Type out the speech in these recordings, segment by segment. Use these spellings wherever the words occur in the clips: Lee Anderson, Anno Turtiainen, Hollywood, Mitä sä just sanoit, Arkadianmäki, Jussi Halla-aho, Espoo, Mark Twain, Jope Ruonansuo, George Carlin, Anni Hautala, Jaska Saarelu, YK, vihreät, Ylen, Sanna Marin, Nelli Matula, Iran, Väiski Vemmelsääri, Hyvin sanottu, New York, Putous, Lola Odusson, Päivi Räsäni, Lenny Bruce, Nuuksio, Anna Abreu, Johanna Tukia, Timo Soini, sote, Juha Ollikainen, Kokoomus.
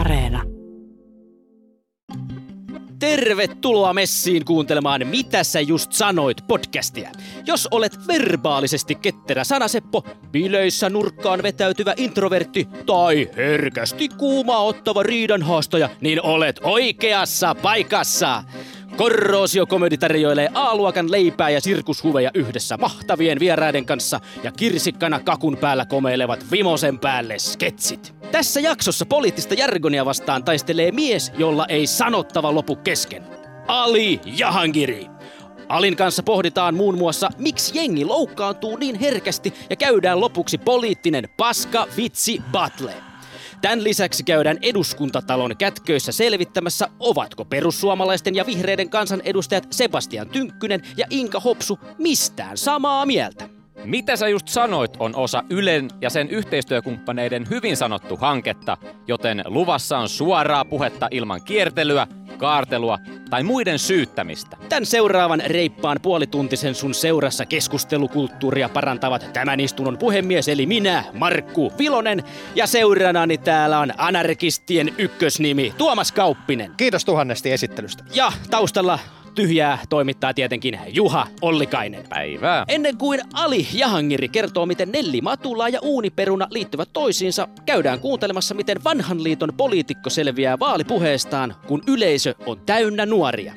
Areena. Tervetuloa messiin kuuntelemaan Mitä sä just sanoit -podcastia. Jos olet verbaalisesti ketterä sanaseppo, bileissä nurkkaan vetäytyvä introvertti tai herkästi kuumaa ottava riidanhaastaja, niin olet oikeassa paikassa. Korroosio komedia tarjoilee A-luokan leipää ja sirkushuveja yhdessä mahtavien vieraiden kanssa ja kirsikkana kakun päällä komeilevat vimosen päälle sketsit. Tässä jaksossa poliittista jargonia vastaan taistelee mies, jolla ei sanottava lopu kesken. Ali Jahangiri. Alin kanssa pohditaan muun muassa, miksi jengi loukkaantuu niin herkästi, ja käydään lopuksi poliittinen paska-vitsi-battle. Tämän lisäksi käydään eduskuntatalon kätköissä selvittämässä, ovatko perussuomalaisten ja vihreiden kansanedustajat Sebastian Tynkkynen ja Inka Hopsu mistään samaa mieltä. Mitä sä just sanoit on osa Ylen ja sen yhteistyökumppaneiden Hyvin sanottu -hanketta, joten luvassa on suoraa puhetta ilman kiertelyä, kaartelua tai muiden syyttämistä. Tän seuraavan reippaan puolituntisen sun seurassa keskustelukulttuuria parantavat tämän istunnon puhemies eli minä, Markku Filonen, ja seuranani täällä on anarkistien ykkösnimi Tuomas Kauppinen. Kiitos tuhannesti esittelystä. Ja taustalla tyhjää toimittaa tietenkin Juha Ollikainen. Päivää. Ennen kuin Ali Jahangiri kertoo, miten Nelli Matula ja uuniperuna liittyvät toisiinsa, käydään kuuntelemassa, miten vanhan liiton poliitikko selviää vaalipuheestaan, kun yleisö on täynnä nuoria.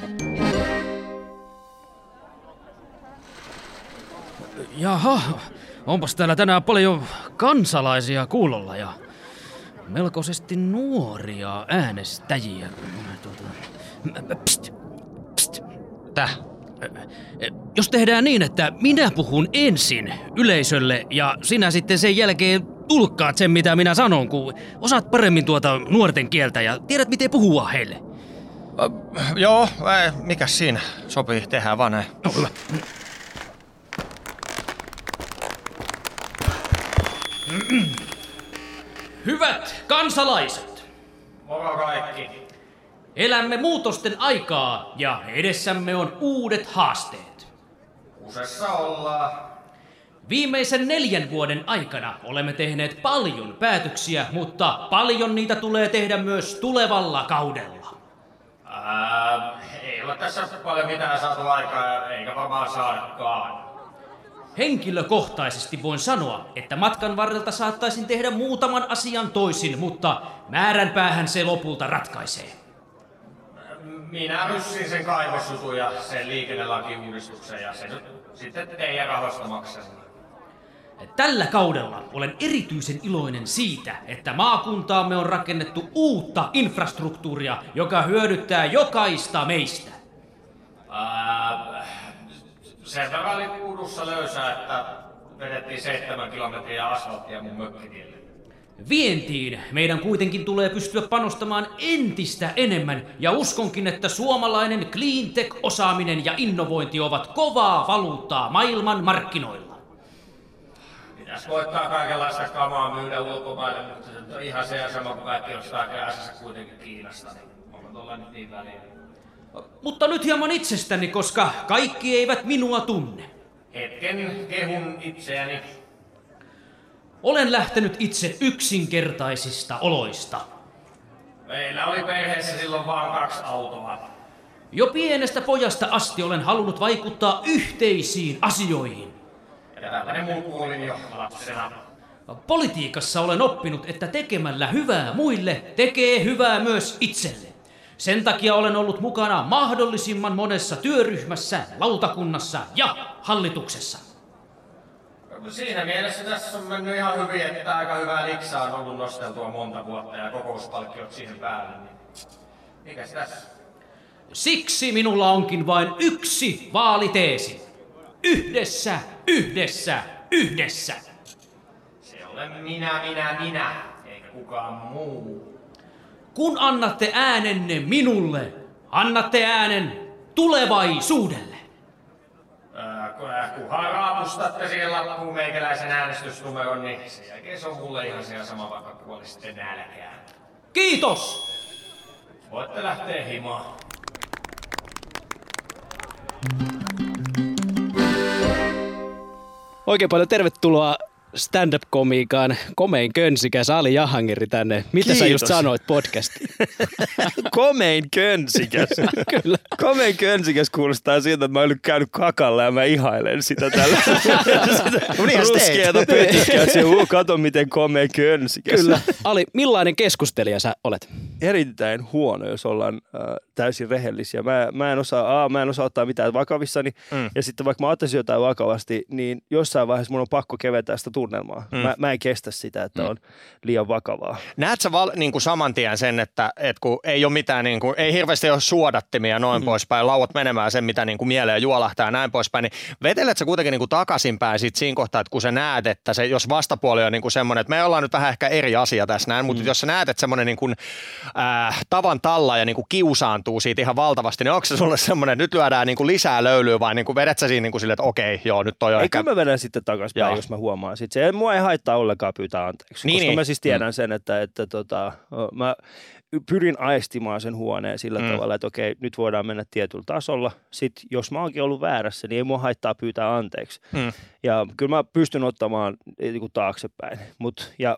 Jaha, onpas täällä tänään paljon kansalaisia kuulolla ja melkoisesti nuoria äänestäjiä. Pst. Jos tehdään niin, että minä puhun ensin yleisölle ja sinä sitten sen jälkeen tulkkaat sen, mitä minä sanon, kun osaat paremmin tuota nuorten kieltä ja tiedät, miten puhua heille. Joo, mikäs siinä sopii, tehdään vaan näin. No, hyvä. Hyvät kansalaiset! Moro kaikki! Elämme muutosten aikaa ja edessämme on uudet haasteet. Kusessa ollaan. Viimeisen 4 vuoden aikana olemme tehneet paljon päätöksiä, mutta paljon niitä tulee tehdä myös tulevalla kaudella. Ei ole tässä paljon mitään saatu aikaa, eikä varmaan saadakaan. Henkilökohtaisesti voin sanoa, että matkan varrelta saattaisin tehdä muutaman asian toisin, mutta määränpäähän se lopulta ratkaisee. Minä ryssin sen kaivosjutun ja sen liikennelakiuudistuksen ja sen sitten teidän rahastamaksenne. Tällä kaudella olen erityisen iloinen siitä, että maakuntaamme on rakennettu uutta infrastruktuuria, joka hyödyttää jokaista meistä. Sen verran oli Kuudussa löysää, että vedettiin 7 kilometriä asfalttia mun mökkitielle. Vientiin meidän kuitenkin tulee pystyä panostamaan entistä enemmän, ja uskonkin, että suomalainen cleantech-osaaminen ja innovointi ovat kovaa valuuttaa maailman markkinoilla. Pitäis koittaa kaikenlaista kamaa myydä ulkomaille, mutta se on ihan se sama kuin kaikki jostain kääsässä kuitenkin Kiinasta. Olemme ollaan nyt niin väliä. Mutta nyt hieman itsestäni, koska kaikki eivät minua tunne. Hetken kehun itseäni. Olen lähtenyt itse yksinkertaisista oloista. Meillä oli perheessä silloin vaan 2 autoa. Jo pienestä pojasta asti olen halunnut vaikuttaa yhteisiin asioihin. Ja tällainen muu kuulin jo lapsena. Politiikassa olen oppinut, että tekemällä hyvää muille tekee hyvää myös itselle. Sen takia olen ollut mukana mahdollisimman monessa työryhmässä, lautakunnassa ja hallituksessa. Siinä mielessä tässä on mennyt ihan hyvin, että aika hyvää liksaa on ollut nosteltua monta vuotta ja kokouspalkkiot siihen päälle. Mikäs tässä? Siksi minulla onkin vain yksi vaaliteesi. Yhdessä, yhdessä, yhdessä. Se olen minä, eikä kukaan muu. Kun annatte äänenne minulle, annatte äänen tulevaisuudelle. Kunhan raapustatte siihen lappuun meikäläisen äänestysnumeron, niin sen jälkeen se on mulle ihan se sama, vaikka kuoli sitten nälkään. Kiitos! Voitte lähteä himaan. Oikein paljon tervetuloa stand-up-komiikan komein könsikäs Ali Jahangiri tänne. Mitä sä just sanoit -podcastiin? Komein könsikäs. Kyllä. Komein könsikäs kuulostaa siltä, että mä oon käynyt kakalla ja mä ihailen sitä tällä. Ruskeata pötikkäs ja kato miten komein könsikäs. Kyllä. Ali, millainen keskustelija sä olet? Erittäin huono, jos ollaan täysin rehellisiä. Mä en osaa ottaa mitään vakavissani. Ja sitten vaikka mä ottaisin jotain vakavasti, niin jossain vaiheessa mun on pakko keventää sitä tunnelmaa. Mä en kestä sitä, että on liian vakavaa. Näet sä niin saman tien sen, että kun ei ole mitään, niin kuin, ei hirveästi ole suodattimia noin poispäin, lauat menemään sen, mitä niin kuin mieleen juolahtaa ja näin poispäin, niin vetelet sä kuitenkin niin kuin takaisinpäin sit siinä kohtaa, että kun sä näet, että se, jos vastapuoli on niin kuin semmoinen, että me ollaan nyt vähän ehkä eri asia tässä näin, mutta jos sä näet, että semmoinen niin kuin, tavan tallaaja niin kuin kiusaantuu siitä ihan valtavasti, niin onko se sulle semmoinen, että nyt lyödään niin kuin lisää löylyä vai niin kuin vedät sä siinä niin kuin sille, että okei, joo, nyt toi on ehkä... Mä vedän sitten takaspäin, jos mä huomaan. Sitten se, mua ei haittaa ollenkaan pyytää anteeksi, koska mä siis tiedän sen, että mä pyrin aistimaan sen huoneen sillä tavalla, että okei, nyt voidaan mennä tietyllä tasolla. Sitten jos mä oonkin ollut väärässä, niin ei mua haittaa pyytää anteeksi. Ja kyllä mä pystyn ottamaan taaksepäin. Ja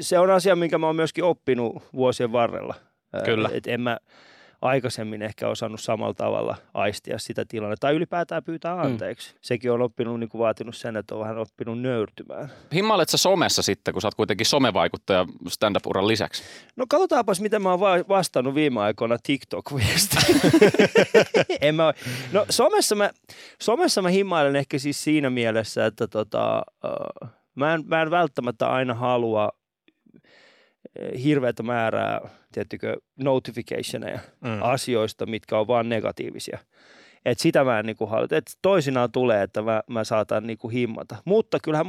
se on asia, minkä mä oon myöskin oppinut vuosien varrella. Kyllä. Että en mä aikaisemmin ehkä osannut samalla tavalla aistia sitä tilannetta tai ylipäätään pyytää anteeksi. Sekin on oppinut, niin kuin vaatinut sen, että on vähän oppinut nöyrtymään. Himmailet sä somessa sitten, kun sä oot kuitenkin somevaikuttaja stand-up-uran lisäksi? No katsotaanpas, miten mä oon vastannut viime aikoina TikTok-viestiin. No somessa mä himmailen ehkä siis siinä mielessä, että mä en välttämättä aina halua hirveätä määrää, tiettykö, notificationeja asioista, mitkä on vaan negatiivisia. Et sitä mä en niinku haluta. Et toisinaan tulee, että mä saatan niinku himmata. Mutta kyllähän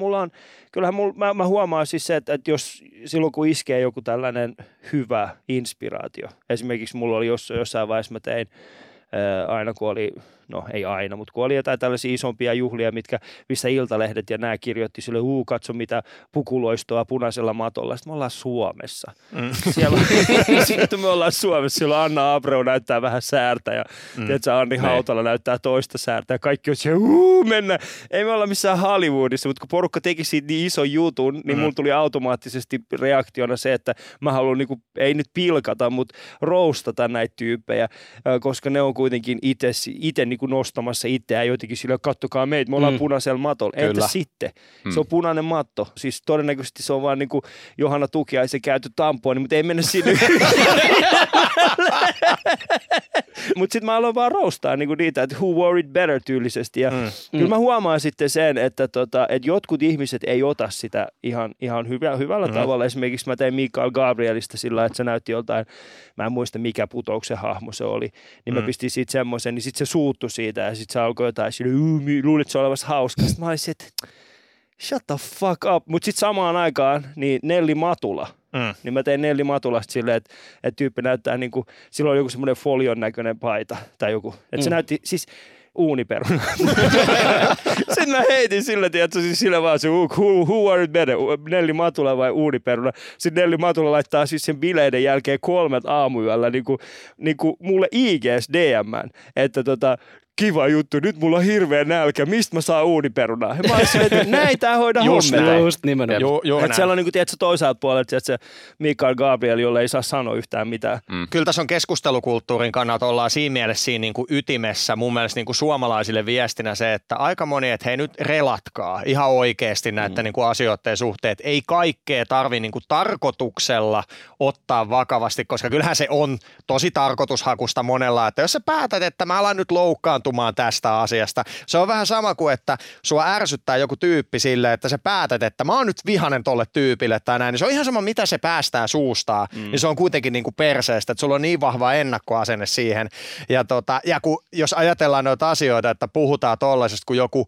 mä huomaan siis se, että jos silloin kun iskee joku tällainen hyvä inspiraatio. Esimerkiksi mulla oli jossain vaiheessa mä tein aina kun oli, no ei aina, mutta kun oli jotain tällaisia isompia juhlia, missä Iltalehdet ja nämä kirjoitti sille, katso mitä pukuloistoa punaisella matolla. Sitten me ollaan Suomessa. Sitten me ollaan Suomessa, siellä Anna Abreu näyttää vähän säärtä ja tiedätkö, Anni Hautala näyttää toista säärtä ja kaikki on siellä, mennään. Ei me olla missään Hollywoodissa, mutta kun porukka teki siitä niin ison jutun, niin mulla tuli automaattisesti reaktiona se, että mä haluan, niin kuin, ei nyt pilkata, mutta roustata näitä tyyppejä, koska ne on kuitenkin itse niin kuin nostamassa itseään jotenkin sillä, kattokaa meitä, me ollaan punaisella matolla. Entä sitten? Se on punainen matto. Siis todennäköisesti se on vaan niin kuin Johanna Tukia ja se käyty tampooni, mutta ei mennä sinne. Mutta sitten mä aloin vaan roustaa niin kuin niitä, että who wore it better -tyylisesti. Ja kyllä mä huomaan sitten sen, että jotkut ihmiset ei ota sitä ihan hyvällä tavalla. Esimerkiksi mä tein Mikael Gabrielista sillä, että se näytti joltain, mä en muista mikä Putouksen hahmo se oli, niin mä pistin siitä semmoisen, niin sitten se suuttui siitä ja sitten se alkoi jotain, luulit se olevassa hauskaa. Sitten mä olisin, että shut the fuck up. Mutta sitten samaan aikaan niin Nelli Matula. Niin mä tein Nelli Matulasta silleen, että tyyppi näyttää niin kuin, sillä oli joku semmoinen folion näköinen paita tai joku. Että se näytti siis uuniperuna. Sitten mä heitin sillä, tiedätkö, siis sillä vaan se, who are it better, Nelli Matula vai uuniperuna. Sitten Nelli Matula laittaa siis sen bileiden jälkeen 3 aamuyöllä niin kuin mulle IGS DM:ään, että kiva juttu, nyt mulla on hirveä nälkä, mistä mä saan uuniperunaa? Mä oon silleen, että näitä hoida hommelein. Just nimenomaan. Että siellä on niin kuin, tiedätkö, toisaalta puolella, tiedätkö, Mikael Gabriel, jolle ei saa sanoa yhtään mitään. Kyllä tässä on keskustelukulttuurin kannalta, ollaan siinä mielessä siinä niin kuin ytimessä, mun mielestä niin kuin suomalaisille viestinä se, että aika moni, että hei nyt relatkaa ihan oikeasti näiden niin kuin asioiden suhteet. Ei kaikkea tarvitse niin kuin tarkoituksella ottaa vakavasti, koska kyllähän se on tosi tarkoitushakusta monella, että jos sä päätät, että mä alan nyt loukkaan tästä asiasta. Se on vähän sama kuin, että sua ärsyttää joku tyyppi sille, että sä päätät, että mä oon nyt vihanen tolle tyypille tai näin. Se on ihan sama, mitä se päästää suustaan, niin se on kuitenkin niin kuin perseestä, että sulla on niin vahva ennakkoasenne siihen. Ja kun, jos ajatellaan noita asioita, että puhutaan tollaisesta kuin joku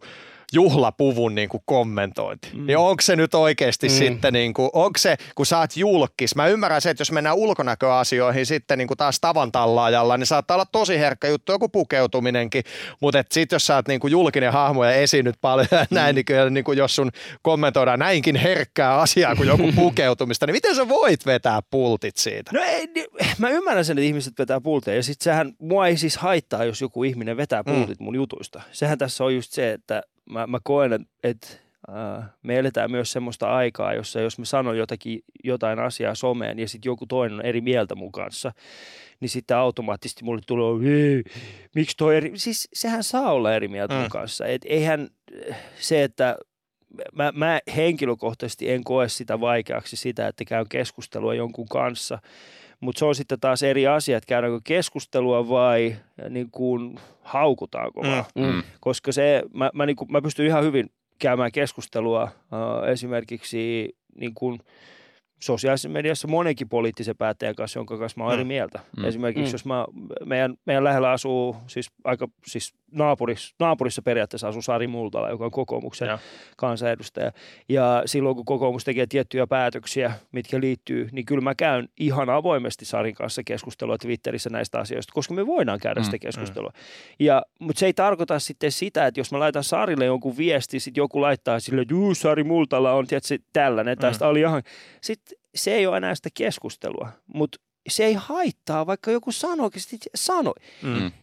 juhlapuvun niin kuin kommentointi. Niin onko se nyt oikeasti sitten, niin kuin, onko se, kun sä oot julkis, mä ymmärrän se, että jos mennään ulkonäköasioihin sitten niin kuin taas tavantallaajalla, niin saattaa olla tosi herkkä juttu, joku pukeutuminenkin, mutta sitten jos sä oot niin kuin julkinen hahmo ja esiinnyt paljon ja näin, niin kyllä niin kuin jos sun kommentoidaan näinkin herkkää asiaa kuin joku pukeutumista, niin miten sä voit vetää pultit siitä? No ei, mä ymmärrän sen, että ihmiset vetää pulteja ja sitten sehän, mua ei siis haittaa, jos joku ihminen vetää pultit mun jutuista. Sehän tässä on just se, että mä koen, että me eletään myös semmoista aikaa, jossa jos me sanon jotain asiaa someen ja sitten joku toinen on eri mieltä mun kanssa, niin sitten automaattisesti mulle tulee, miksi toi eri... Siis sehän saa olla eri mieltä mun kanssa. Et eihän se, että... Mä henkilökohtaisesti en koe sitä vaikeaksi sitä, että käyn keskustelua jonkun kanssa, mutta se on sitten taas eri asia, että käydäänkö keskustelua vai niin kuin haukutaanko vaan. Koska se, mä pystyn ihan hyvin käymään keskustelua esimerkiksi niin kuin sosiaalisessa mediassa monenkin poliittisen päättäjän kanssa, jonka kanssa mä oon eri mieltä. Esimerkiksi jos meidän lähellä asuu, siis naapurissa periaatteessa asuu Sari Multala, joka on kokoomuksen kansanedustaja. Ja silloin kun kokoomus tekee tiettyjä päätöksiä, mitkä liittyy, niin kyllä mä käyn ihan avoimesti Sarin kanssa keskustelua Twitterissä näistä asioista, koska me voidaan käydä sitä keskustelua. Mutta se ei tarkoita sitten sitä, että jos mä laitan Sarille jonkun viesti, sitten joku laittaa sille, että juu, Sari Multala on tietysti tällainen, tai sitä oli ihan... Sitten se ei ole enää sitä keskustelua, mutta se ei haittaa, vaikka joku sanoikin, sitten sanoi.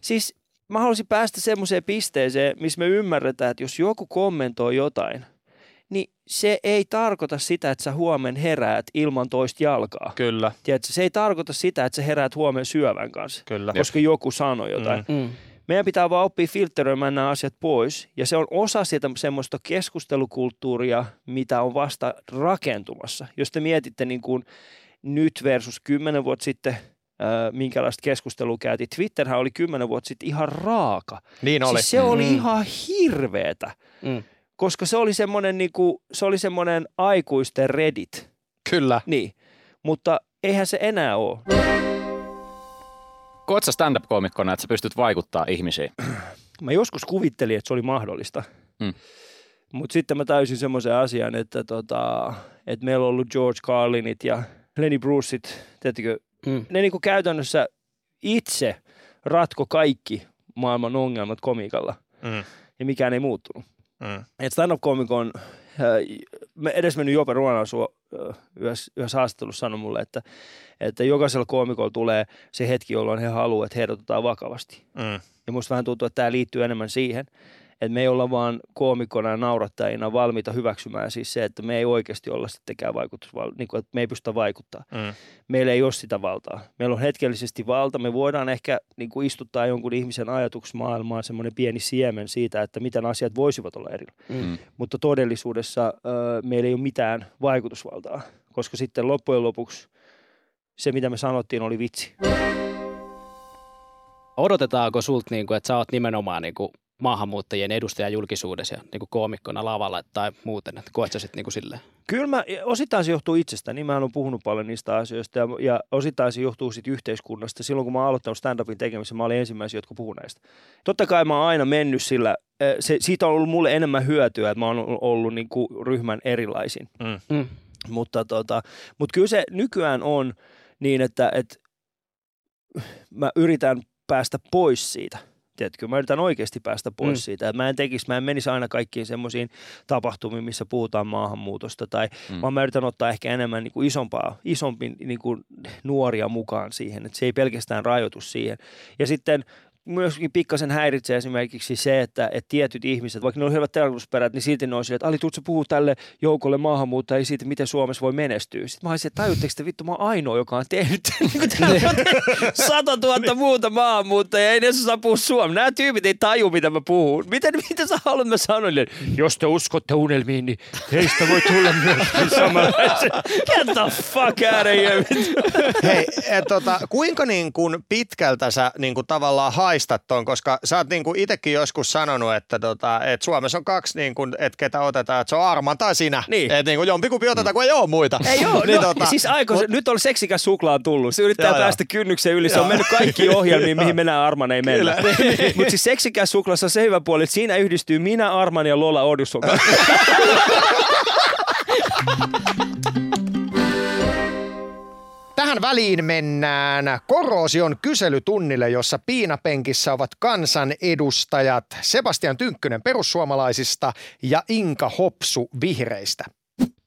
Siis mä haluaisin päästä semmoiseen pisteeseen, missä me ymmärretään, että jos joku kommentoi jotain, niin se ei tarkoita sitä, että sä huomen heräät ilman toista jalkaa. Kyllä. Tiedätkö? Se ei tarkoita sitä, että sä heräät huomen syövän kanssa, kyllä, koska joku sanoi jotain. Meidän pitää vaan oppia filtteröimään nämä asiat pois, ja se on osa sitä semmoista keskustelukulttuuria, mitä on vasta rakentumassa. Jos te mietitte niin kuin nyt versus 10 vuotta sitten, minkälaista keskustelua käytiin. Twitterhän oli 10 vuotta sitten ihan raaka. Niin oli. Siis se oli ihan hirveetä, koska se oli semmoinen niinku, aikuisten Reddit. Kyllä. Niin, mutta eihän se enää ole. Koetko sä stand-up-koomikkona, että sä pystyt vaikuttaa ihmisiin? Mä joskus kuvittelin, että se oli mahdollista. Mutta sitten mä täysin semmoisen asian, että meillä on ollut George Carlinit ja Lenny Bruceit, teettekö? Ne niinku käytännössä itse ratko kaikki maailman ongelmat komiikalla. Ja mikään ei muuttunut. Et stand-up-komikon, edes mennyt Jope Ruonansuo yhdessä haastattelussa sanoi mulle, että jokaisella koomikolla tulee se hetki, jolloin he haluavat, että heidät otetaan vakavasti. Ja musta vähän tuntuu, että tämä liittyy enemmän siihen, että me ei olla vaan koomikona ja naurattajina valmiita hyväksymään siis se, että me ei oikeasti olla sittenkään niin kuin, että me ei pystytä vaikuttaa. Meillä ei ole sitä valtaa. Meillä on hetkellisesti valta. Me voidaan ehkä niin kuin istuttaa jonkun ihmisen ajatusmaailmaan semmoinen pieni siemen siitä, että miten asiat voisivat olla eri. Mutta todellisuudessa meillä ei ole mitään vaikutusvaltaa, koska sitten loppujen lopuksi se, mitä me sanottiin, oli vitsi. Odotetaanko sulta, niin kuin, että sä oot nimenomaan... Niin kuin maahanmuuttajien edustaja julkisuudessa ja niin koomikkona lavalla tai muuten, että koet sä sitten niin silleen? Kyllä mä, osittain se johtuu itsestäni, mä oon puhunut paljon niistä asioista ja osittain se johtuu sitten yhteiskunnasta. Silloin kun mä oon aloittanut stand-upin tekemisen, mä olin ensimmäisiä, jotka puhuivat näistä. Totta kai mä oon aina mennyt sillä, siitä on ollut mulle enemmän hyötyä, että mä oon ollut niin kuin ryhmän erilaisin. Mutta kyllä se nykyään on niin, että mä yritän päästä pois siitä. Tiedätkö, mä yritän oikeasti päästä pois siitä. Mä en menisi aina kaikkiin semmoisiin tapahtumiin, missä puhutaan maahanmuutosta, tai vaan mä yritän ottaa ehkä enemmän niin kuin isompi niin kuin nuoria mukaan siihen, että se ei pelkästään rajoitu siihen. Ja sitten myöskin pikkasen häiritsee esimerkiksi se, että tietyt ihmiset, vaikka ne on hyvät tarkoitusperät, niin silti ne on silleen, että Ali, tuut sä puhuu tälle joukolle maahanmuuttajia siitä, miten Suomessa voi menestyä. Sitten mä olisin, että tajutteko te vittu, mä oon ainoa, joka on tehnyt 100 000 muuta maahanmuuttajia, ei ne saa puhua suomea. Nämä tyypit ei tajua, mitä mä puhun. Mitä sä haluat, mä sanon, jos te uskotte unelmiin, niin teistä voi tulla myöskin samanlaisen. Get the fuck out of here. Hei, kuinka niin kuin pitkältä sä niin kuin tavallaan ton, koska sä oot niinku itsekin joskus sanonut, että Suomessa on kaksi, niinku, että ketä otetaan, että se on Arman tai sinä. Niin. Että niinku jompikumpi otetaan, kun ei ole muita. Ei ole. Niin, siis nyt on seksikäs suklaan tullut. Se yrittää päästä kynnyksen yli. Se on mennyt kaikkiin ohjelmiin, mihin mennään, Arman ei mennä. Mutta siis seksikäs suklaassa on se hyvä puoli, että siinä yhdistyy minä, Arman ja Lola Odusson. Tähän väliin mennään Korroosion kyselytunnille, jossa piinapenkissä ovat kansanedustajat Sebastian Tynkkynen perussuomalaisista ja Inka Hopsu vihreistä.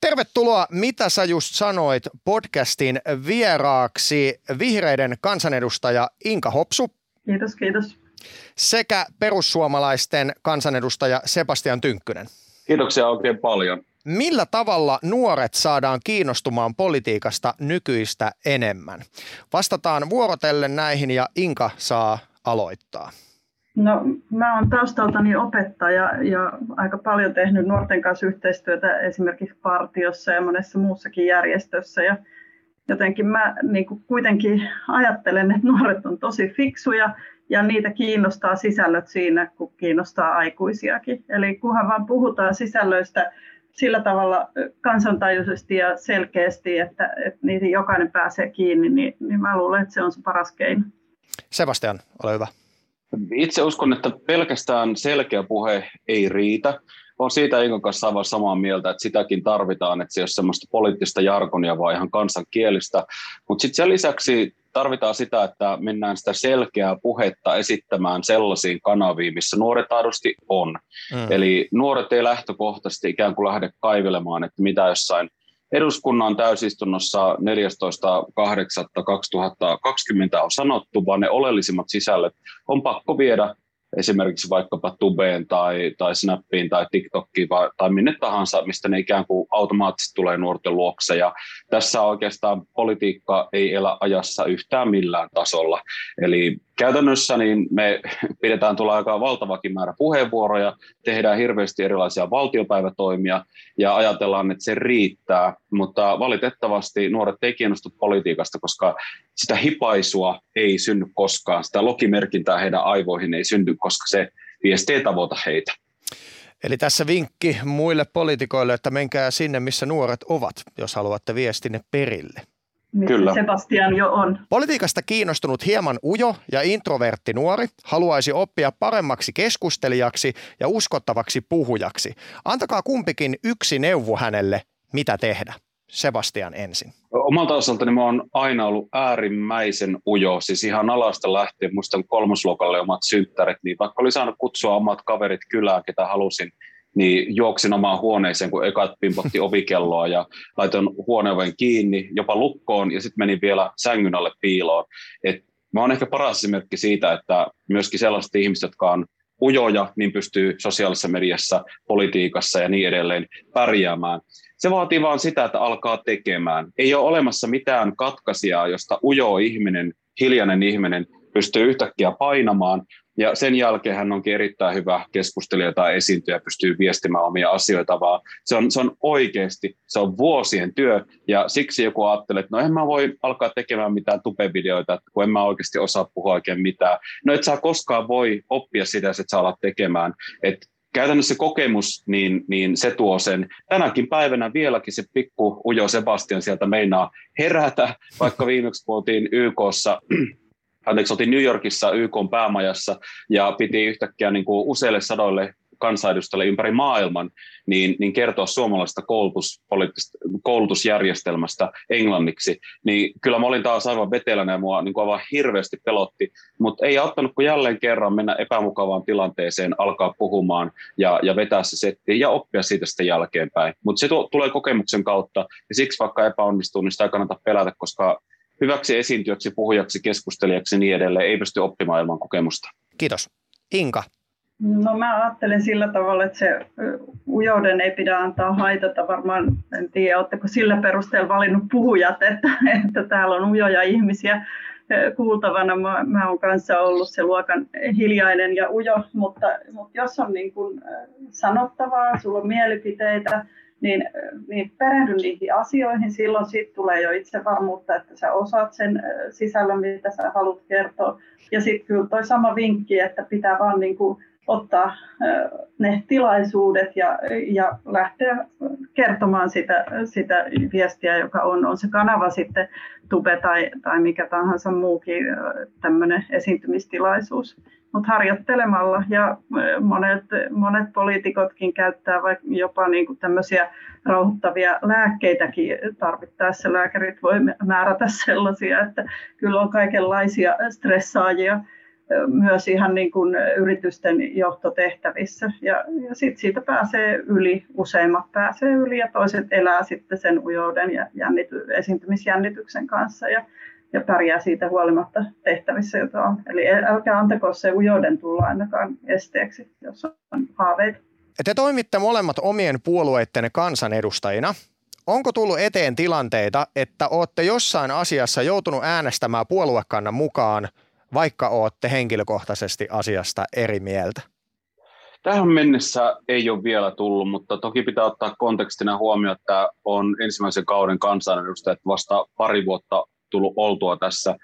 Tervetuloa Mitä sä just sanoit podcastin vieraaksi vihreiden kansanedustaja Inka Hopsu. Kiitos, kiitos. Sekä perussuomalaisten kansanedustaja Sebastian Tynkkynen. Kiitoksia oikein paljon. Millä tavalla nuoret saadaan kiinnostumaan politiikasta nykyistä enemmän? Vastataan vuorotellen näihin ja Inka saa aloittaa. No, mä oon taustaltani opettaja ja aika paljon tehnyt nuorten kanssa yhteistyötä esimerkiksi partiossa ja monessa muussakin järjestössä. Ja jotenkin mä niin kuin kuitenkin ajattelen, että nuoret on tosi fiksuja ja niitä kiinnostaa sisällöt siinä, kun kiinnostaa aikuisiakin. Eli kunhan vaan puhutaan sisällöistä sillä tavalla kansantajuisesti ja selkeästi, että niitä jokainen pääsee kiinni, niin mä luulen, että se on se paras keino. Sebastian, ole hyvä. Itse uskon, että pelkästään selkeä puhe ei riitä. Olen siitä Inkon kanssa aivan samaa mieltä, että sitäkin tarvitaan, että se ei ole semmoista poliittista jargonia, vaan ihan kansankielistä. Mutta sitten sen lisäksi tarvitaan sitä, että mennään sitä selkeää puhetta esittämään sellaisiin kanaviin, missä nuoret aidosti on. Eli nuoret ei lähtökohtaisesti ikään kuin lähde kaivelemaan, että mitä jossain eduskunnan täysistunnossa 14.8.2020 on sanottu, vaan ne oleellisimmat sisällöt on pakko viedä esimerkiksi vaikkapa Tubeen tai Snappiin tai TikTokiin tai minne tahansa, mistä ne ikään kuin automaattisesti tulee nuorten luokse. Ja tässä oikeastaan politiikka ei elä ajassa yhtään millään tasolla. Eli käytännössä niin me pidetään tuolla aika valtavakin määrä puheenvuoroja, tehdään hirveästi erilaisia valtiopäivätoimia ja ajatellaan, että se riittää. Mutta valitettavasti nuoret ei kiinnostu politiikasta, koska sitä hipaisua ei synny koskaan, sitä logimerkintää heidän aivoihin ei synny, koska se viesti ei tavoita heitä. Eli tässä vinkki muille poliitikoille, että menkää sinne, missä nuoret ovat, jos haluatte viestinne perille. Kyllä. Sebastian jo on. Politiikasta kiinnostunut hieman ujo ja introvertti nuori haluaisi oppia paremmaksi keskustelijaksi ja uskottavaksi puhujaksi. Antakaa kumpikin yksi neuvo hänelle, mitä tehdä. Sebastian ensin. Omalta osaltani mä oon aina ollut äärimmäisen ujo, siis ihan alasta lähtien. Muistan kolmosluokalle omat synttärit, niin vaikka oli saanut kutsua omat kaverit kylään, ketä halusin, niin juoksin omaan huoneeseen, kun ekat pimpotti ovikelloa ja laitoin huoneoven kiinni, jopa lukkoon ja sitten menin vielä sängyn alle piiloon. Et mä oon ehkä paras esimerkki siitä, että myöskin sellaiset ihmiset, jotka on ujoja, niin pystyy sosiaalisessa mediassa, politiikassa ja niin edelleen pärjäämään. Se vaatii vaan sitä, että alkaa tekemään. Ei ole olemassa mitään katkaisijaa, josta ujo ihminen, hiljainen ihminen pystyy yhtäkkiä painamaan. Ja sen jälkeen hän onkin erittäin hyvä keskustelija tai esiintyjä ja pystyy viestimään omia asioita, vaan se on oikeasti, se on vuosien työ. Ja siksi joku ajattelee, että no en mä voi alkaa tekemään mitään tubevideoita, kun en mä oikeasti osaa puhua oikein mitään. No et sä koskaan voi oppia sitä, että sä alat tekemään. Käytännössä kokemus, niin se tuo sen. Tänäkin päivänä vieläkin se pikku ujo Sebastian sieltä meinaa herätä, vaikka viimeksi oltiin New Yorkissa YK:n päämajassa ja piti yhtäkkiä niin kuin useille sadoille kansanedustajalle ympäri maailman niin kertoa suomalaisesta koulutusjärjestelmästä englanniksi. Niin kyllä mä olin taas aivan vetelänä ja mua niin kuin aivan hirveästi pelotti, mutta ei auttanut kuin jälleen kerran mennä epämukavaan tilanteeseen, alkaa puhumaan ja vetää se settiin ja oppia siitä sitten jälkeenpäin. Mutta se tulee kokemuksen kautta ja siksi vaikka epäonnistuu, niin sitä ei kannata pelätä, koska hyväksi esiintyjäksi, puhujaksi, keskustelijaksi ja niin edelleen ei pysty oppimaan ilman kokemusta. Kiitos. Inka? No mä ajattelen sillä tavalla, että se ujouden ei pidä antaa haitata. Varmaan en tiedä, oletteko sillä perusteella valinnut puhujat, että täällä on ujoja ihmisiä kuultavana. Mä oon kanssa ollut se luokan hiljainen ja ujo, mutta jos on niin kuin sanottavaa, sulla on mielipiteitä, niin perehdy niihin asioihin, silloin siitä tulee jo itsevarmuutta, että sä osaat sen sisällön, mitä sä haluat kertoa. Ja sitten kyllä toi sama vinkki, että pitää vaan niin kuin ottaa ne tilaisuudet ja lähteä kertomaan sitä viestiä, joka on se kanava sitten Tube tai mikä tahansa muukin tämmöinen esiintymistilaisuus. Mutta harjoittelemalla ja monet poliitikotkin käyttää vaikka jopa niinku tämmöisiä rauhoittavia lääkkeitäkin tarvittaessa. Lääkärit voi määrätä sellaisia, että kyllä on kaikenlaisia stressaajia myös ihan niin kuin yritysten johtotehtävissä. Ja sitten siitä pääsee yli, useimmat pääsee yli ja toiset elää sitten sen ujouden ja esiintymisjännityksen kanssa. Ja pärjää siitä huolimatta tehtävissä, jota on. Eli älkää antako se ujouden tulla ainakaan esteeksi, jos on haaveita. Te toimitte molemmat omien puolueittenne kansanedustajina. Onko tullut eteen tilanteita, että olette jossain asiassa joutunut äänestämään puoluekannan mukaan, vaikka olette henkilökohtaisesti asiasta eri mieltä? Tähän mennessä ei ole vielä tullut, mutta toki pitää ottaa kontekstina huomioon, että on ensimmäisen kauden kansanedustajat vasta pari vuotta tullut oltua tässä.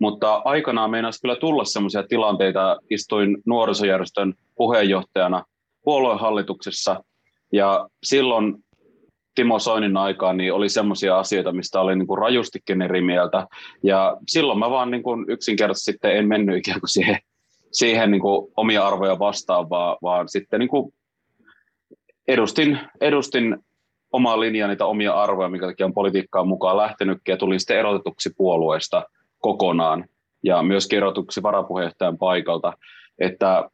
Mutta aikanaan meinasi kyllä tulla sellaisia tilanteita, istuin nuorisojärjestön puheenjohtajana puoluehallituksessa ja silloin Timo Soinin aikaan niin oli sellaisia asioita, mistä oli niin kuin rajustikin eri mieltä ja silloin mä vaan niin kuin yksinkertaisesti sitten en mennyt ikään kuin siihen niin kuin omia arvoja vastaan, vaan sitten niin kuin edustin omaa linjaa, niitä omia arvoja, minkä takia on politiikkaan mukaan lähtenytkin ja tulin sitten erotetuksi puolueesta kokonaan ja myöskin erotuksi varapuheenjohtajan paikalta, että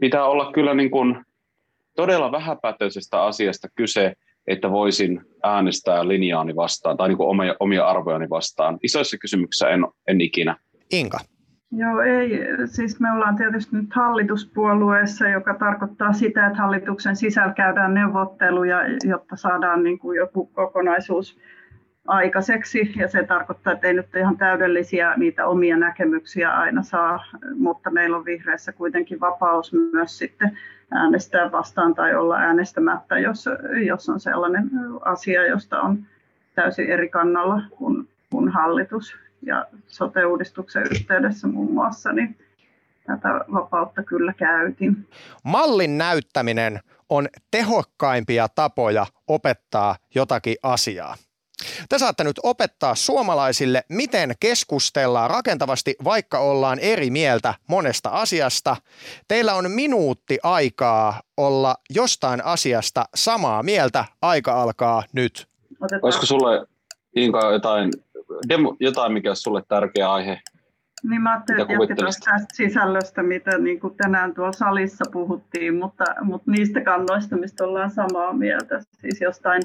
pitää olla kyllä niin kuin todella vähäpätöisestä asiasta kyse, että voisin äänestää linjaani vastaan tai niin kuin omia arvojani vastaan. Isoissa kysymyksissä en ikinä. Inka? Joo, ei. Siis me ollaan tietysti nyt hallituspuolueessa, joka tarkoittaa sitä, että hallituksen sisällä käydään neuvotteluja, jotta saadaan niin kuin joku kokonaisuus aikaiseksi, ja se tarkoittaa, että ei nyt ihan täydellisiä niitä omia näkemyksiä aina saa, mutta meillä on vihreissä kuitenkin vapaus myös sitten äänestää vastaan tai olla äänestämättä, jos on sellainen asia, josta on täysin eri kannalla kuin hallitus ja sote-uudistuksen yhteydessä muun muassa, niin tätä vapautta kyllä käytin. Mallin näyttäminen on tehokkaimpia tapoja opettaa jotakin asiaa. Te saatte nyt opettaa suomalaisille, miten keskustellaan rakentavasti, vaikka ollaan eri mieltä monesta asiasta. Teillä on minuutti aikaa olla jostain asiasta samaa mieltä. Aika alkaa nyt. Otetaan. Olisiko sulle, Inka, jotain mikä on sulle tärkeä aihe? Niin mä ajattelin, että jatketaan tästä sisällöstä, mitä niin kuin tänään tuolla salissa puhuttiin, mutta niistä kannoista, mistä ollaan samaa mieltä, siis jostain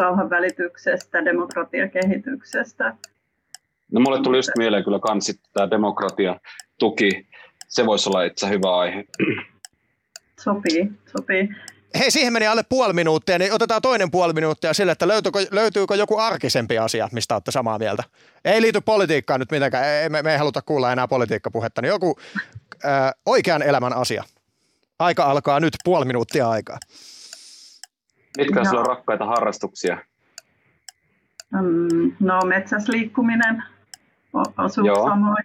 rauhanvälityksestä, demokratiakehityksestä. No mulle tuli just mieleen kyllä kans tämä demokratiatuki. Se voisi olla itse hyvä aihe. Sopii. Hei, siihen meni alle puoli minuuttia, niin otetaan toinen puoli minuuttia sille, että löytyykö joku arkisempi asia, mistä olette samaa mieltä. Ei liity politiikkaan nyt mitenkään, me ei haluta kuulla enää politiikkapuhetta, niin joku oikean elämän asia. Aika alkaa nyt, puoli minuuttia aikaa. Mitkä sulla on rakkaita harrastuksia? No metsässä liikkuminen osuu samoin.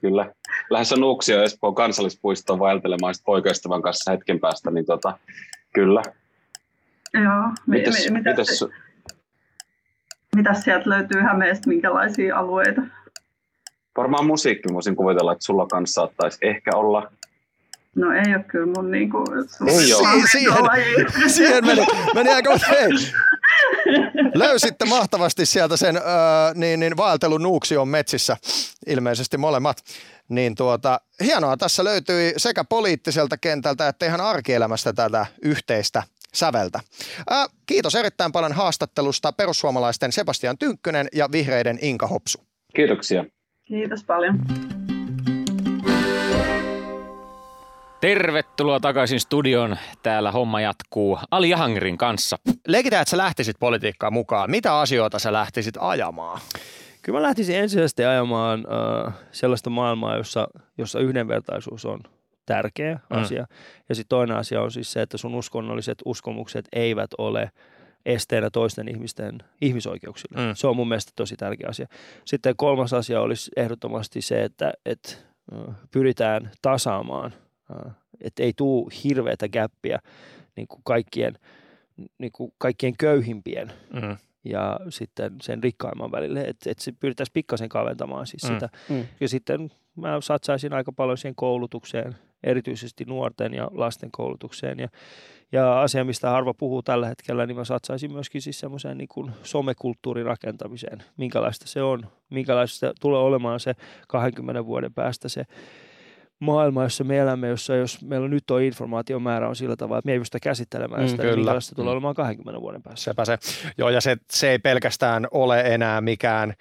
Kyllä. Lähes on Uuksia Espoon kansallispuistoon vaeltelemaan poikaystävän kanssa hetken päästä, niin kyllä. Joo. Mitäs sieltä löytyy Hämeestä, minkälaisia alueita? Varmaan musiikki, voisin kuvitella, että sulla kanssa saattaisi ehkä olla. No ei ole kyllä mun niinku siihen meni aika usein. Löysitte mahtavasti sieltä sen niin vaeltelun Nuuksion metsissä ilmeisesti molemmat. Niin hienoa, tässä löytyi sekä poliittiselta kentältä että ihan arkielämästä tätä yhteistä säveltä. Kiitos erittäin paljon haastattelusta perussuomalaisten Sebastian Tynkkynen ja vihreiden Inka Hopsu. Kiitoksia. Kiitos paljon. Tervetuloa takaisin studioon. Täällä homma jatkuu Ali Jahangirin kanssa. Leikitään, että sä lähtisit politiikkaan mukaan. Mitä asioita sä lähtisit ajamaan? Kyllä mä lähtisin ensisijaisesti ajamaan sellaista maailmaa, jossa yhdenvertaisuus on tärkeä asia. Ja sitten toinen asia on siis se, että sun uskonnolliset uskomukset eivät ole esteenä toisten ihmisten ihmisoikeuksille. Se on mun mielestä tosi tärkeä asia. Sitten kolmas asia olisi ehdottomasti se, että pyritään tasaamaan. Että ei tule hirveätä gäppiä niin kuin kaikkien köyhimpien ja sitten sen rikkaimman välille. Että se pyritäisiin pikkasen kaventamaan siis sitä. Ja sitten mä satsaisin aika paljon siihen koulutukseen, erityisesti nuorten ja lasten koulutukseen. Ja asia, mistä harva puhuu tällä hetkellä, niin mä satsaisin myöskin siis semmoiseen niin kuin somekulttuurin rakentamiseen. Minkälaista se on, minkälaista tulee olemaan se 20 vuoden päästä se maailma, jossa me elämme, jossa jos meillä nyt on informaatiomäärä on sillä tavalla, että me ei pystytä käsittelemään sitä, niin minkälaista tulee olemaan 20 vuoden päässä. Sepä se. Joo, ja se ei pelkästään ole enää mikään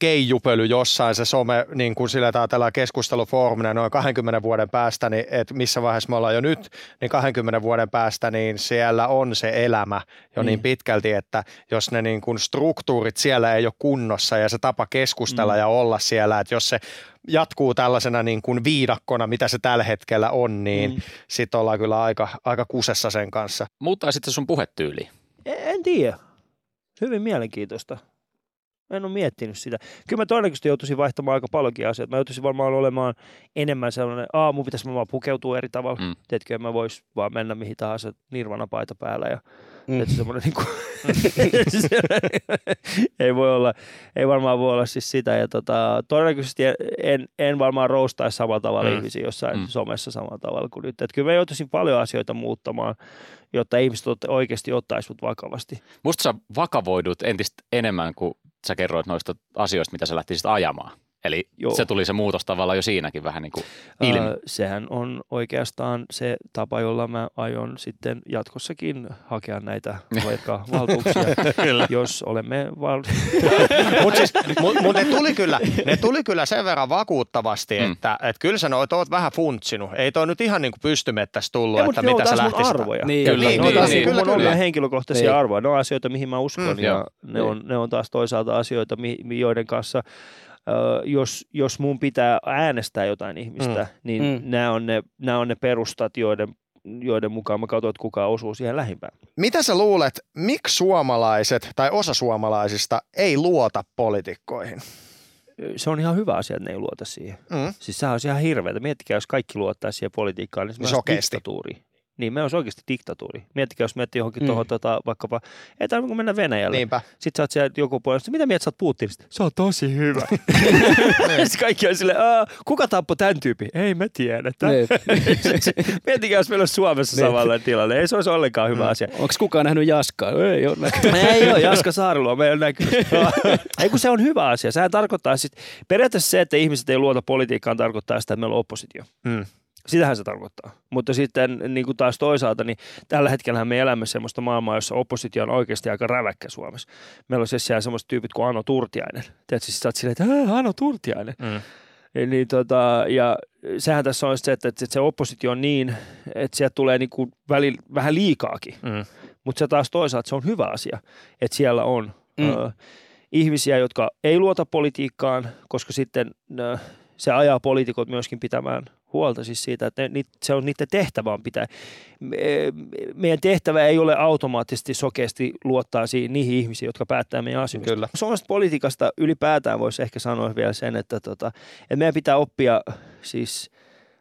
keijupöly jossain se some, niin kuin sillä tällä keskustelufoorumina noin 20 vuoden päästä, niin että missä vaiheessa me ollaan jo nyt, niin 20 vuoden päästä niin siellä on se elämä jo niin pitkälti, että jos ne niin kuin struktuurit siellä ei ole kunnossa ja se tapa keskustella ja olla siellä, että jos se jatkuu tällaisena niin kuin viidakkona, mitä se tällä hetkellä on, niin sit ollaan kyllä aika kusessa sen kanssa. Muuttaa sitten sun puhetyyliin? En tiedä. Hyvin mielenkiintoista. En ole miettinyt sitä. Kyllä mä todennäköisesti joutuisin vaihtamaan aika paljonkin asioita. Mä joutuisin varmaan olemaan enemmän sellainen, mun pitäisi vaan pukeutua eri tavalla. Teetkö, mä vois vaan mennä mihin tahansa nirvanapaita päällä ja semmoinen niin kuin ei varmaan voi olla siis sitä. Ja todennäköisesti en varmaan roustaisi samalla tavalla ihmisiä jossain somessa samalla tavalla kuin nyt. Et kyllä mä joutuisin paljon asioita muuttamaan, jotta ihmiset oikeasti ottaisi mut vakavasti. Musta sä vakavoidut entistä enemmän kuin sä kerroit noista asioista, mitä sä lähtisit ajamaan. Eli se tuli se muutos tavallaan jo siinäkin vähän niin kuin ilmi. Sehän on oikeastaan se tapa, jolla mä aion sitten jatkossakin hakea näitä vaikka valtuuksia, jos olemme Mutta ne tuli kyllä sen verran vakuuttavasti, että kyllä sä oot vähän funtsinut. Ei toi nyt ihan niin kuin pystymettäisi tullut, että mitä sä lähtisit. Arvoja. Niin, mun on henkilökohtaisia arvoja. Ne on asioita, mihin mä uskon, ja ne on taas toisaalta asioita, joiden kanssa jos mun pitää äänestää jotain ihmistä, niin nämä on ne perustat, joiden mukaan mä katson, että kuka osuu siihen lähimpään. Mitä sä luulet, miksi suomalaiset tai osa suomalaisista ei luota poliitikkoihin? Se on ihan hyvä asia, että ne ei luota siihen. Siis sehän on ihan hirveätä. Miettikää, jos kaikki luottaisi siihen politiikkaan, niin se on diktatuuri. Niin, me olisi oikeasti diktatuuri. Miettikää, jos miettii johonkin tuohon vaikkapa, ei tarvitse mennä Venäjälle. Niinpä. Sitten sä oot siellä joku puolesta, mitä mieltä sä oot Putinista? Se on tosi hyvä. Sitten kaikki on silleen, kuka tappoi tämän tyypin? Ei mä tiedä. Miettikää, jos meillä olisi Suomessa samanlainen tilanne. Ei se olisi ollenkaan hyvä asia. Onko kukaan nähnyt Jaskaa? Ei ole näkynyt. Ei ole, Jaska Saarelua, me ei ole näkynyt. Ei kun se on hyvä asia. Sehän tarkoittaa siis, periaatteessa se, että ihmiset ei luota politiikkaan, tarkoittaa sitä, että meillä on oppositio. Sitähän se tarkoittaa. Mutta sitten niin kuin taas toisaalta, niin tällä hetkellä me elämme semmoista maailmaa, jossa oppositio on oikeasti aika räväkkä Suomessa. Meillä on siellä semmoiset tyypit kuin Anno Turtiainen. Tiedätkö, siis sä oot silleen, että Anno Turtiainen. Niin, ja sehän tässä on se, että se oppositio on niin, että sieltä tulee niin kuin vähän liikaakin. Mutta se taas toisaalta se on hyvä asia, että siellä on ihmisiä, jotka ei luota politiikkaan, koska sitten se ajaa poliitikot myöskin pitämään huolta siis siitä, että se on niiden tehtävä on pitää. Meidän tehtävä ei ole automaattisesti sokeasti luottaa niihin ihmisiin, jotka päättää meidän asioista. Kyllä. Suomalaisesta politiikasta ylipäätään voisi ehkä sanoa vielä sen, että meidän pitää oppia siis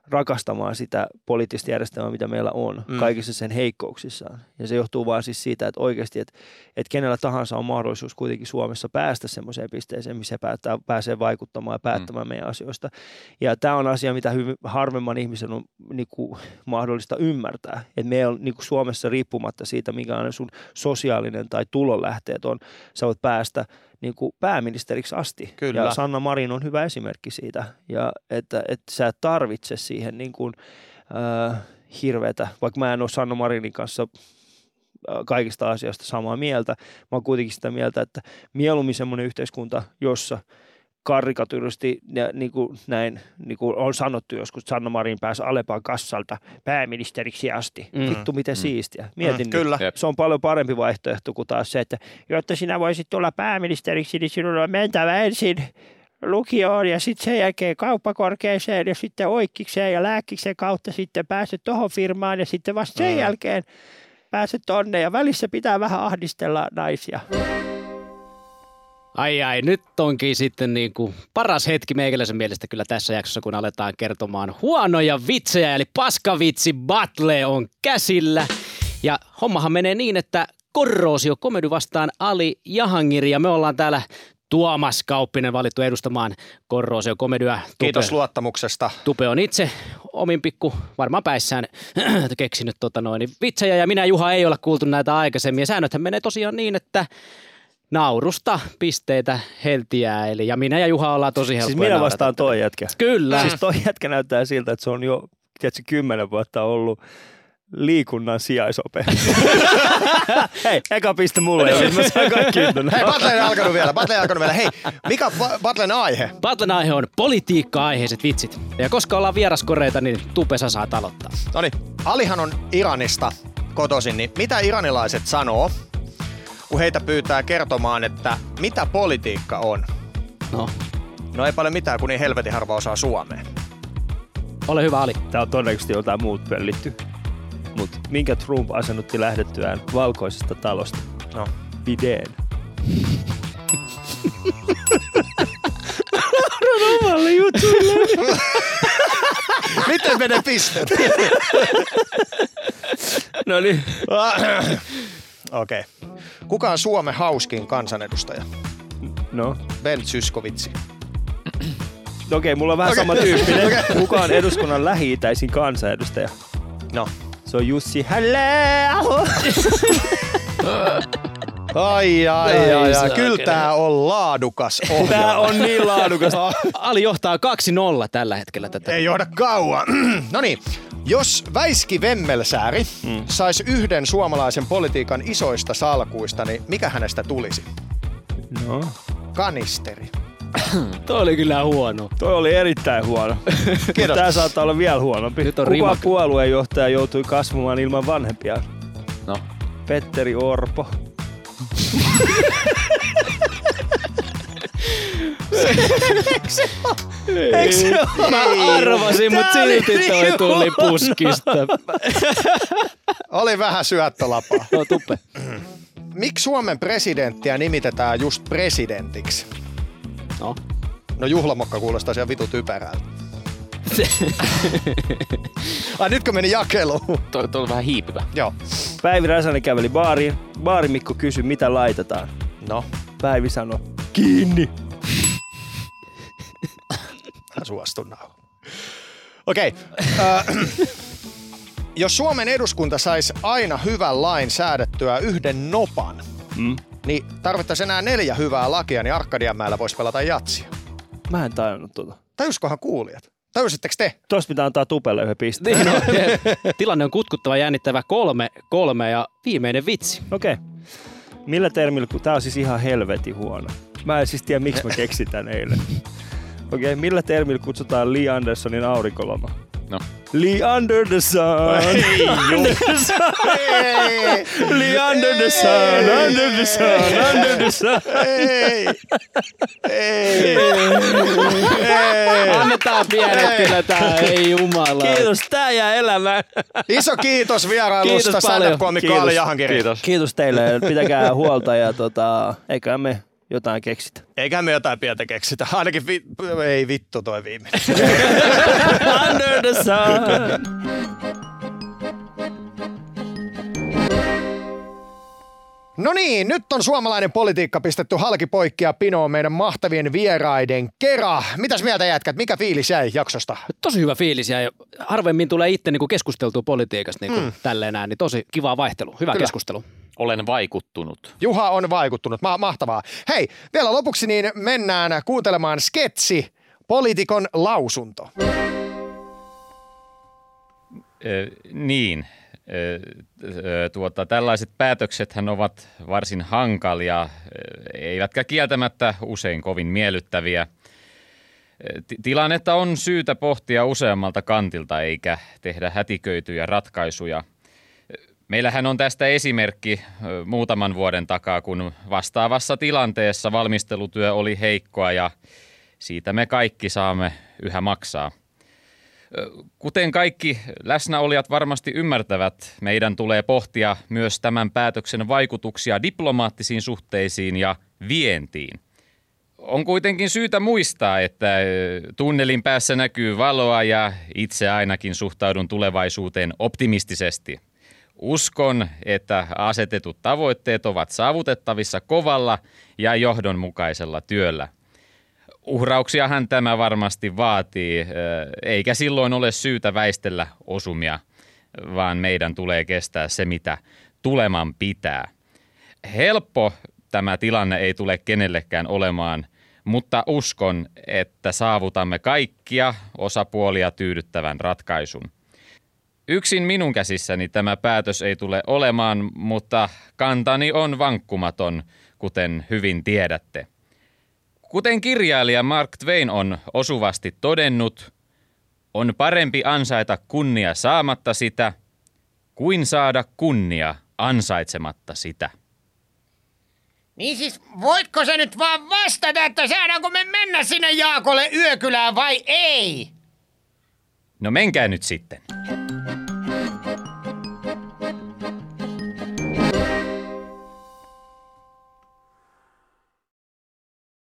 rakastamaan sitä poliittista järjestelmää, mitä meillä on, kaikissa sen heikkouksissaan. Ja se johtuu vaan siis siitä, että oikeasti, että kenellä tahansa on mahdollisuus kuitenkin Suomessa päästä semmoiseen pisteeseen, missä pääsee vaikuttamaan ja päättämään meidän asioista. Ja tämä on asia, mitä hyvin harvemman ihmisen on niin kuin mahdollista ymmärtää. Että meillä on niin kuin Suomessa riippumatta siitä, mikä on sun sosiaalinen tai tulonlähteet on, sä voit päästä niin kuin pääministeriksi asti. Kyllä. Ja Sanna Marin on hyvä esimerkki siitä, ja että sä et tarvitse siihen niin kuin, hirveätä, vaikka mä en ole Sanna Marinin kanssa kaikista asioista samaa mieltä, mä oon kuitenkin sitä mieltä, että mieluummin semmoinen yhteiskunta, jossa karikatyyristi niin kuin näin niin kuin on sanottu joskus, Sanna Marin pääsi Alepan kassalta pääministeriksi asti. Vittu, miten siistiä. Mietin nyt. Se on paljon parempi vaihtoehto kuin taas se, että jotta sinä voisit tulla pääministeriksi, niin sinulla on mentävä ensin lukioon ja sitten sen jälkeen kauppakorkeeseen ja sitten oikkikseen ja lääkkiksen kautta sitten pääset tuohon firmaan ja sitten vasta sen jälkeen pääset tonne ja välissä pitää vähän ahdistella naisia. Ai, nyt onkin sitten niin kuin paras hetki meikäläisen mielestä kyllä tässä jaksossa, kun aletaan kertomaan huonoja vitsejä, eli paskavitsi battle on käsillä. Ja hommahan menee niin, että Korroosio komedy vastaan Ali Jahangiri, ja me ollaan täällä Tuomas Kauppinen valittu edustamaan Korroosio komedyä. Kiitos luottamuksesta. Tupe on itse omin pikku, varmaan päissään keksinyt vitsejä, ja minä Juha ei olla kuultu näitä aikaisemmin, ja säännöthän menee tosiaan niin, että naurusta pisteitä heltiää, eli ja minä ja Juha ollaan tosi helppoja. Siis minä vastaan toi jätkä. Kyllä. Siis toi jätkä näyttää siltä, että se on jo 10 vuotta ollut liikunnan sijaisopettaja. Hei, eka piste mulle. Mä saan kaikki. Hei, Battle ei alkanut vielä. Hei, mikä Battlen aihe? Battlen aihe on politiikka-aiheiset vitsit. Ja koska ollaan vieraskoreita, niin Tupesa saa aloittaa. Noniin, Alihan on Iranista kotoisin, niin mitä iranilaiset sanoo, kun heitä pyytää kertomaan, että mitä politiikka on? No ei paljon mitään, kun niin helvetin harva osaa suomea. Ole hyvä, Ali. Tää on todennäköisesti jotain muut pöllitty. Mut minkä Trump asennutti lähdettyään valkoisesta talosta? No. Bideen. Lauran omalle jutulle. Miten menee pistet? No niin. Okei. Okay. Kuka on Suomen hauskin kansanedustaja? No. Ben Zyskowicz. Okei, mulla on vähän sama tyyppinen. Kuka on eduskunnan lähi-itäisin kansanedustaja? No. Se on Jussi Halla-aho. Ai. Kyllä tää on laadukas ohjelma. Tää on niin laadukas. Ali johtaa 2-0 tällä hetkellä tätä. Ei johda kauan. Noniin. Jos Väiski Vemmelsääri saisi yhden suomalaisen politiikan isoista salkuista, niin mikä hänestä tulisi? No. Kanisteri. Toi oli kyllä huono. Toi oli erittäin huono. Kiitos. Tää saattaa olla vielä huonompi. Kuka puoluejohtaja joutui kasvamaan ilman vanhempiaan? No. Petteri Orpo. Eikö se ole? Mä arvasin, mutta silti toi tuli puskista. Oli vähän syöttölapaa. No tuppe. Miksi Suomen presidenttiä nimitetään just presidentiksi? No juhlamokka kuulostaa siellä vitu typerältä. Ai nytkö meni jakeluun? Tuo on vähän hiipivä. Joo. Päivi Räsäni käveli baariin. Baarimikko kysyi, mitä laitetaan. No. Päivi sanoi, kiinni. Mä suostun nauhoon. Okei. Jos Suomen eduskunta saisi aina hyvän lain säädettyä yhden nopan, niin tarvittaisiin enää 4 hyvää lakia, niin Arkadianmäellä voisi pelata jatsia. Mä en tajunnut tuota. Tajuskohan kuulijat? Tajusittekö te? Tuossa pitää antaa Tupelle yhden pisteen. Niin, no. Tilanne on kutkuttava, jännittävä 3-3 ja viimeinen vitsi. Okei. Okay. Millä termillä, kun tää on siis ihan helvetin huono. Mä en siis tiedä, miksi mä keksin tän eilen. Okei, millä termillä kutsutaan Lee Andersonin aurinkoloma? No. Lee Under the Sun. Lee Under the Sun. Under the Sun. Under the Sun. Annetaan pienet kyllä tää, ei jumala. Kiitos, tää jää elämään. Iso kiitos vierailusta stand-up-komikko Ali Jahangiri. Kiitos teille, pitäkää huolta ja eiköhän me jotain keksitä. Eiköhän me jotain pientä keksitä. Ainakin ei vittu toi viimeinen. Under the sun. No niin, nyt on suomalainen politiikka pistetty halki poikki ja pinoon meidän mahtavien vieraiden kera. Mitäs mieltä jätkät? Mikä fiilis jäi jaksosta? Tosi hyvä fiilis jäi. Harvemmin tulee itse keskusteltua politiikasta tällä enää, niin tosi kivaa vaihtelua. Hyvä keskustelu. Olen vaikuttunut. Juha on vaikuttunut. Mahtavaa. Hei, vielä lopuksi niin mennään kuuntelemaan sketsi Poliitikon lausunto. Tällaiset päätöksethän ovat varsin hankalia, eivätkä kieltämättä usein kovin miellyttäviä. Tilannetta on syytä pohtia useammalta kantilta eikä tehdä hätiköityjä ratkaisuja. Meillähän on tästä esimerkki muutaman vuoden takaa, kun vastaavassa tilanteessa valmistelutyö oli heikkoa ja siitä me kaikki saamme yhä maksaa. Kuten kaikki läsnäolijat varmasti ymmärtävät, meidän tulee pohtia myös tämän päätöksen vaikutuksia diplomaattisiin suhteisiin ja vientiin. On kuitenkin syytä muistaa, että tunnelin päässä näkyy valoa ja itse ainakin suhtaudun tulevaisuuteen optimistisesti. Uskon, että asetetut tavoitteet ovat saavutettavissa kovalla ja johdonmukaisella työllä. Uhrauksiahan tämä varmasti vaatii, eikä silloin ole syytä väistellä osumia, vaan meidän tulee kestää se, mitä tuleman pitää. Helppo tämä tilanne ei tule kenellekään olemaan, mutta uskon, että saavutamme kaikkia osapuolia tyydyttävän ratkaisun. Yksin minun käsissäni tämä päätös ei tule olemaan, mutta kantani on vankkumaton, kuten hyvin tiedätte. Kuten kirjailija Mark Twain on osuvasti todennut, on parempi ansaita kunnia saamatta sitä, kuin saada kunnia ansaitsematta sitä. Niin siis, voitko sä nyt vaan vastata, että saadaanko me mennä sinne Jaakolle yökylään vai ei? No menkää nyt sitten.